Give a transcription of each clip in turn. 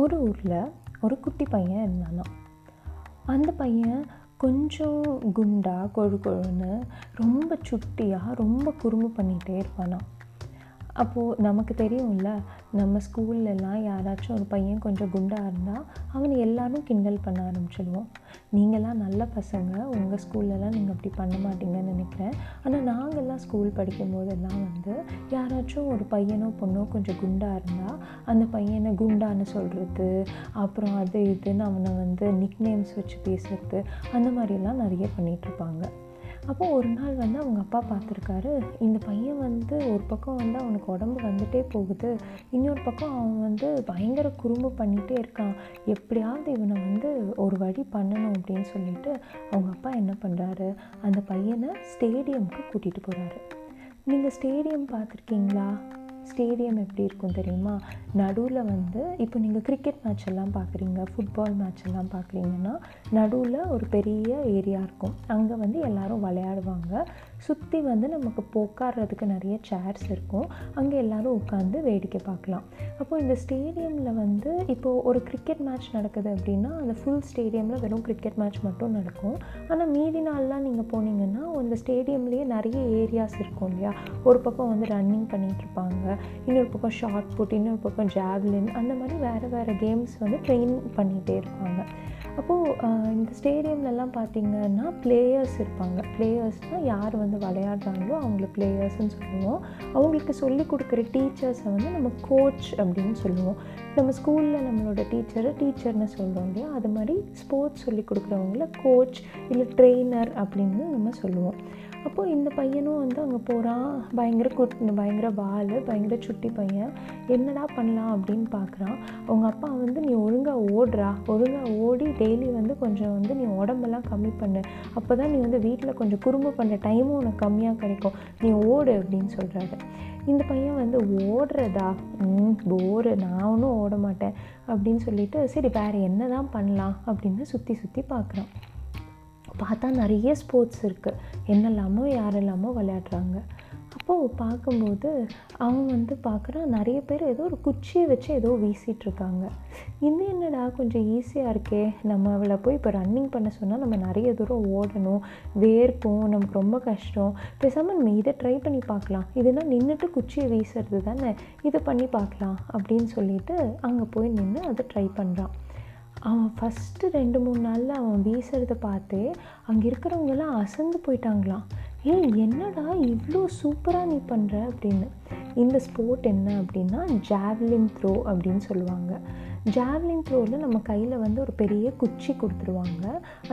ஒரு ஊரில் ஒரு குட்டி பையன் இருந்தானோ. அந்த பையன் கொஞ்சம் குண்டாக கொழு கொழுன்னு ரொம்ப சுட்டியாக ரொம்ப குறும்பு பண்ணிகிட்டே இருப்பானா. அப்போது நமக்கு தெரியும்ல, நம்ம ஸ்கூல்லலாம் யாராச்சும் ஒரு பையன் கொஞ்சம் குண்டாக இருந்தால் அவனை எல்லாரும் கிண்டல் பண்ண ஆரம்பிச்சிடுவோம். நீங்களாம் நல்ல பசங்க, உங்கள் ஸ்கூல்லலாம் நீங்கள் அப்படி பண்ண மாட்டீங்கன்னு நினைக்கிறேன். ஆனால் நாங்கள்லாம் ஸ்கூல் படிக்கும்போதெல்லாம் வந்து யாராச்சும் ஒரு பையனோ பொண்ணோ கொஞ்சம் குண்டாக இருந்தால் அந்த பையனை குண்டான்னு சொல்கிறது, அப்புறம் அது இதுன்னு அவனை வந்து நிக்நேம்ஸ் வச்சு பேசுகிறது, அந்த மாதிரிலாம் நிறைய பண்ணிகிட்ருப்பாங்க. அப்போது ஒரு நாள் வந்து அவங்க அப்பா பார்த்துருக்காரு, இந்த பையன் வந்து ஒரு பக்கம் வந்து அவனுக்கு உடம்பு வந்துட்டே போகுது, இன்னொரு பக்கம் அவன் வந்து பயங்கர குறும்பு பண்ணிகிட்டே இருக்கான், எப்படியாவது இவனை வந்து ஒரு வழி பண்ணணும் அப்படின்னு சொல்லிட்டு அவங்க அப்பா என்ன பண்ணுறாரு, அந்த பையனை ஸ்டேடியமுக்கு கூட்டிகிட்டு போகிறாரு. நீங்கள் ஸ்டேடியம் பார்த்துருக்கீங்களா? ஸ்டேடியம் எப்படி இருக்கும் தெரியுமா? நடுவில் வந்து இப்போ நீங்கள் கிரிக்கெட் மேட்ச் எல்லாம் பார்க்குறீங்க, ஃபுட்பால் மேட்ச் எல்லாம் பார்க்குறீங்கன்னா நடுவில் ஒரு பெரிய ஏரியா இருக்கும். அங்கே வந்து எல்லோரும் விளையாடுவாங்க. சுற்றி வந்து நமக்கு உட்கார்றதுக்கு நிறைய சேர்ஸ் இருக்கும். அங்கே எல்லோரும் உட்காந்து வேடிக்கை பார்க்கலாம். அப்போது இந்த ஸ்டேடியமில் வந்து இப்போது ஒரு கிரிக்கெட் மேட்ச் நடக்குது அப்படின்னா அந்த ஃபுல் ஸ்டேடியமில் வெறும் கிரிக்கெட் மேட்ச் மட்டும் நடக்கும். ஆனால் மீதி நாள்லாம் நீங்கள் போனீங்கன்னா அந்த ஸ்டேடியம்லேயே நிறைய ஏரியாஸ் இருக்கும் இல்லையா? ஒரு பக்கம் வந்து ரன்னிங் பண்ணிகிட்ருப்பாங்க, இன்னொரு பக்கம் ஷார்ட் புட், இன்னொரு பக்கம் ஜாவ்லின், அந்த மாதிரி வேறு வேறு கேம்ஸ் வந்து ட்ரெயின் பண்ணிகிட்டே இருப்பாங்க. அப்போது இந்த ஸ்டேடியம்லலாம் பார்த்திங்கன்னா பிளேயர்ஸ் இருப்பாங்க. பிளேயர்ஸ்னால் யார் வந்து விளையாடுறாங்களோ அவங்கள பிளேயர்ஸ்ன்னு சொல்லுவோம். அவங்களுக்கு சொல்லிக் கொடுக்குற டீச்சர்ஸை வந்து நம்ம கோச் அப்படின்னு சொல்லுவோம். நம்ம ஸ்கூலில் நம்மளோட டீச்சரை டீச்சர்னு சொல்கிறோம் இல்லையா? அது மாதிரி ஸ்போர்ட்ஸ் சொல்லிக் கொடுக்குறவங்கள கோச் இல்லை ட்ரெய்னர் அப்படின்னு நம்ம சொல்லுவோம். அப்போது இந்த பையனும் வந்து அங்கே போகிறான். பயங்கர வால், பயங்கர சுட்டி பையன். என்னடா பண்ணலாம் அப்படின்னு பார்க்குறான். அவங்க அப்பா வந்து நீ ஒழுங்காக ஓடி டெய்லி வந்து கொஞ்சம் வந்து நீ உடம்பெல்லாம் கம்மி பண்ணு, அப்போ தான் நீ வந்து வீட்டில் கொஞ்சம் குறும்பு பண்ண டைமும் உனக்கு கம்மியாக கிடைக்கும், நீ ஓடு அப்படின்னு சொல்கிறாரு. இந்த பையன் வந்து ஓடுறதா, போரு, நான் ஒன்றும் ஓட மாட்டேன் அப்படின்னு சொல்லிட்டு சரி வேறு என்ன தான் பண்ணலாம் அப்படின்னு சுற்றி பார்க்குறான். பார்த்தா நிறைய ஸ்போர்ட்ஸ் இருக்குது, என்னெல்லாமோ யாரெல்லாமோ விளையாடுறாங்க. அப்போது பார்க்கும்போது அவன் வந்து பார்க்குறான் நிறைய பேர் ஏதோ ஒரு குச்சியை வச்சு ஏதோ வீசிகிட்ருக்காங்க. இன்னும் என்னடா கொஞ்சம் ஈஸியாக இருக்கே, நம்ம அவளை போய் இப்போ ரன்னிங் பண்ண சொன்னால் நம்ம நிறைய தூரம் ஓடணும், வேர்க்கும், நமக்கு ரொம்ப கஷ்டம், பேசாமல் நம்ம இதை ட்ரை பண்ணி பார்க்கலாம், இதுனா நின்றுட்டு குச்சியை வீசுறது தானே, இதை பண்ணி பார்க்கலாம் அப்படின்னு சொல்லிட்டு அங்கே போய் நின்று அதை ட்ரை பண்ணுறான். அவன் ஃபஸ்ட்டு 2-3 நாளில் அவன் வீசுறதை பார்த்து அங்கே இருக்கிறவங்கெல்லாம் அசந்து போயிட்டாங்களாம். ஏய் என்னடா இவ்வளோ சூப்பராக நீ பண்ணுற அப்படின்னு. இந்த ஸ்போர்ட் என்ன அப்படின்னா ஜாவ்லின் த்ரோ அப்படின்னு சொல்லுவாங்க. ஜாவ்லின் த்ரோவில் நம்ம கையில் வந்து ஒரு பெரிய குச்சி கொடுத்துருவாங்க.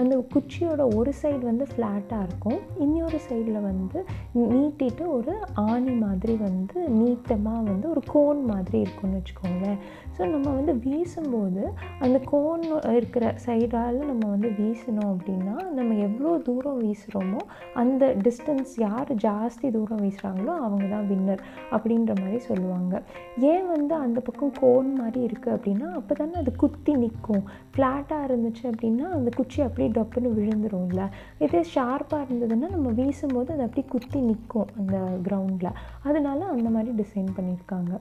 அந்த குச்சியோட ஒரு சைடு வந்து ஃப்ளாட்டாக இருக்கும், இன்னொரு சைடில் வந்து நீட்டிட்டு ஒரு ஆணி மாதிரி வந்து நீட்டமாக வந்து ஒரு கோன் மாதிரி இருக்கும்னு வச்சுக்கோங்களேன். ஸோ நம்ம வந்து வீசும்போது அந்த கோன் இருக்கிற சைடால் நம்ம வந்து வீசணும் அப்படின்னா நம்ம எவ்வளோ தூரம் வீசுகிறோமோ அந்த டிஸ்டன்ஸ், யார் ஜாஸ்தி தூரம் வீசுகிறாங்களோ அவங்க தான் வின்னர் அப்படின்ற மாதிரி சொல்லுவாங்க. ஏன் வந்து அந்த பக்கம் கோன் மாதிரி இருக்குது அப்படின்னா அப்போ தானே அது குத்தி நிற்கும். ஃப்ளாட்டாக இருந்துச்சு அப்படின்னா அந்த குச்சி அப்படியே டப்புன்னு விழுந்துரும்ல. இதே ஷார்ப்பாக இருந்ததுன்னா நம்ம வீசும்போது அது அப்படியே குத்தி நிற்கும் அந்த கிரவுண்டில். அதனால அந்த மாதிரி டிசைன் பண்ணியிருக்காங்க.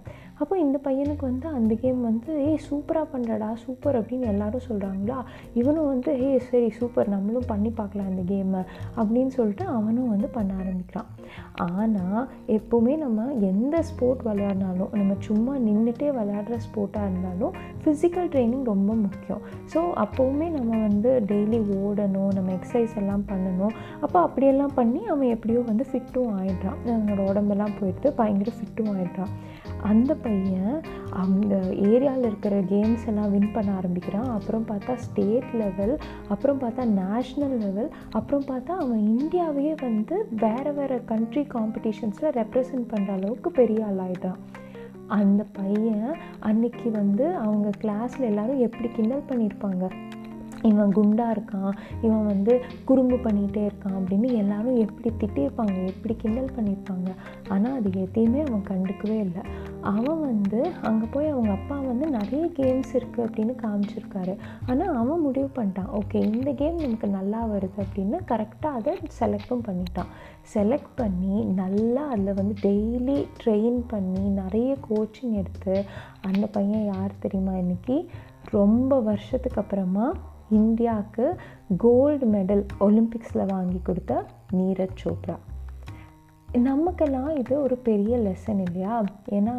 அப்போ இந்த பையனுக்கு வந்து அந்த கேம் வந்து ஏய் சூப்பராக பண்ணுறடா, சூப்பர் அப்படின்னு எல்லாரும் சொல்கிறாங்களா, இவனும் வந்து ஏ சரி சூப்பர் நம்மளும் பண்ணி பார்க்கலாம் இந்த கேமை அப்படின்னு சொல்லிட்டு அவனும் வந்து பண்ண ஆரம்பிக்கிறான். ஆனால் எப்போவுமே நம்ம எந்த ஸ்போர்ட் விளையாடினாலும், நம்ம சும்மா நின்றுட்டே விளையாடுற ஸ்போர்ட்டாக இருந்தாலும் ஃபிசிக்கல் ட்ரைனிங் ரொம்ப முக்கியம். ஸோ அப்போவுமே நம்ம வந்து டெய்லி ஓடணும், நம்ம எக்ஸசைஸ் எல்லாம் பண்ணணும். அப்போ அப்படியெல்லாம் பண்ணி அவன் எப்படியோ வந்து ஃபிட்டும் ஆகிடுறான், அவனோட உடம்பெல்லாம் போயிட்டு பயங்கர ஃபிட்டும் ஆகிடுறான். அந்த பையன் அந்த ஏரியாவில் இருக்கிற கேம்ஸ் எல்லாம் வின் பண்ண ஆரம்பிக்கிறான். அப்புறம் பார்த்தா ஸ்டேட் லெவல், அப்புறம் பார்த்தா நேஷ்னல் லெவல், அப்புறம் பார்த்தா அவன் இந்தியாவையே வந்து வேறு வேறு கண்ட்ரி காம்படிஷன்ஸில் ரெப்ரசன்ட் பண்ணுற அளவுக்கு பெரிய ஆளாயிட்டான். அந்த பையன் அன்னைக்கு வந்து அவங்க கிளாஸில் எல்லோரும் எப்படி கிண்டல் பண்ணியிருப்பாங்க, இவன் குண்டாக இருக்கான், இவன் வந்து குறும்பு பண்ணிகிட்டே இருக்கான் அப்படின்னு எல்லோரும் எப்படி திட்டியிருப்பாங்க, எப்படி கிண்டல் பண்ணியிருப்பாங்க. ஆனால் அது எதையுமே அவன் கண்டுக்கவே இல்லை. அவன் வந்து அங்கே போய் அவங்க அப்பா வந்து நிறைய கேம்ஸ் இருக்குது அப்படின்னு காமிச்சிருக்காரு. ஆனால் அவன் முடிவு பண்ணிட்டான், ஓகே இந்த கேம் நமக்கு நல்லா வருது அப்படின்னு கரெக்டாக அதை செலக்டும் பண்ணிட்டான். செலக்ட் பண்ணி நல்லா அதில் வந்து டெய்லி ட்ரெயின் பண்ணி நிறைய கோச்சிங் எடுத்து அந்த பையன் யார் தெரியுமா, இன்றைக்கி ரொம்ப வருஷத்துக்கு அப்புறமா இந்தியாவுக்கு கோல்டு மெடல் ஒலிம்பிக்ஸில் வாங்கி கொடுத்த நீரஜ் சோப்ரா. நமக்கெல்லாம் இது ஒரு பெரிய லெசன் இல்லையா? ஏன்னா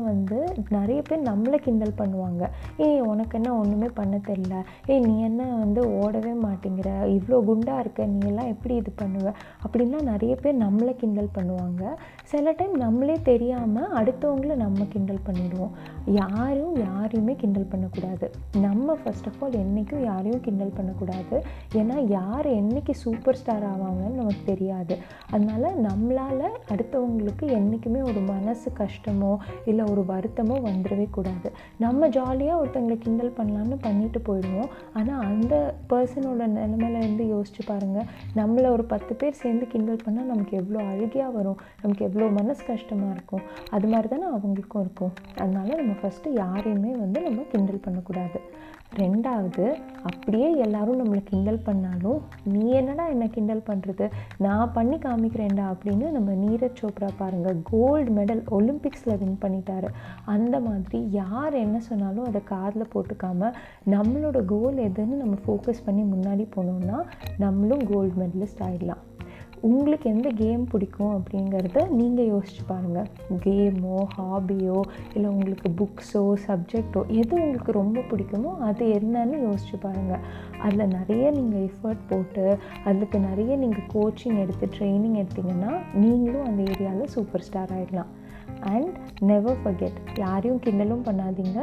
நிறைய பேர் நம்மளை கிண்டல் பண்ணுவாங்க, ஏய் உனக்கு என்ன ஒன்றுமே பண்ண தெரியல, ஏய் நீ என்ன ஓடவே மாட்டேங்கிற, இவ்வளோ குண்டாக இருக்க, நீ எல்லாம் எப்படி இது பண்ணுவ அப்படின்லாம் நிறைய பேர் நம்மளை கிண்டல் பண்ணுவாங்க. சில டைம் நம்மளே தெரியாமல் அடுத்தவங்கள நம்ம கிண்டல் பண்ணிடுவோம். யாரையுமே கிண்டல் பண்ணக்கூடாது. நம்ம ஃபர்ஸ்ட் ஆஃப் ஆல் என்றைக்கும் யாரையும் கிண்டல் பண்ணக்கூடாது. ஏன்னா யார் என்றைக்கு சூப்பர் ஸ்டார் ஆவாங்கன்னு நமக்கு தெரியாது. அதனால் நம்மளால் அடுத்தவங்களுக்கு என்றைக்குமே ஒரு மனசு கஷ்டமோ இல்லை ஒரு வருத்தமோ வந்துடவே கூடாது. நம்ம ஜாலியாக ஒருத்தவங்களை கிண்டல் பண்ணலான்னு பண்ணிட்டு போயிடுவோம். ஆனால் அந்த பர்சனோட நிலைமையிலேருந்து யோசிச்சு பாருங்கள். நம்மளை ஒரு 10 பேர் சேர்ந்து கிண்டல் பண்ணால் நமக்கு எவ்வளோ அழுகையாக வரும், நமக்கு எவ்வளோ மனசு கஷ்டமாக இருக்கும். அது மாதிரி தானே அவங்களுக்கும் இருக்கும். அதனால் நம்ம ஃபஸ்ட்டு யாரையுமே நம்ம கிண்டல் பண்ணக்கூடாது. ரெண்டாவது, அப்படியே எல்லோரும் நம்மளை கிண்டல் பண்ணாலும் நீ என்னடா என்ன கிண்டல் பண்ணுறது, நான் பண்ணி காமிக்கிறேன்டா அப்படின்னு நம்ம நீரஜ் சோப்ரா பாருங்கள், கோல்டு மெடல் ஒலிம்பிக்ஸில் வின் பண்ணிட்டாரு. அந்த மாதிரி யார் என்ன சொன்னாலும் அதை காதில் போட்டுக்காமல் நம்மளோட கோல் எதுன்னு நம்ம ஃபோக்கஸ் பண்ணி முன்னாடி போனோம்னா நம்மளும் கோல்டு மெடலிஸ்ட் ஆகிடலாம். உங்களுக்கு எந்த கேம் பிடிக்கும் அப்படிங்கிறத நீங்கள் யோசிச்சு பாருங்கள். கேமோ ஹாபியோ இல்லை உங்களுக்கு புக்ஸோ சப்ஜெக்டோ எது உங்களுக்கு ரொம்ப பிடிக்குமோ அது என்னன்னு யோசிச்சு பாருங்கள். அதில் நிறைய நீங்கள் எஃபர்ட் போட்டு அதுக்கு நிறைய நீங்கள் கோச்சிங் எடுத்து ட்ரைனிங் எடுத்திங்கன்னா நீங்களும் அந்த ஏரியாவில் சூப்பர் ஸ்டார் ஆகிடலாம். அண்ட் நெவர் ஃபர்கெட், யாரையும் கிண்டலும் பண்ணாதீங்க.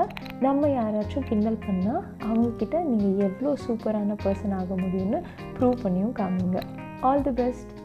நம்ம யாராச்சும் கிண்டல் பண்ணால் அவங்கக்கிட்ட நீங்கள் எவ்வளோ சூப்பரான பர்சன் ஆக முடியும்னு ப்ரூவ் பண்ணியும் காமிங்க. All the best.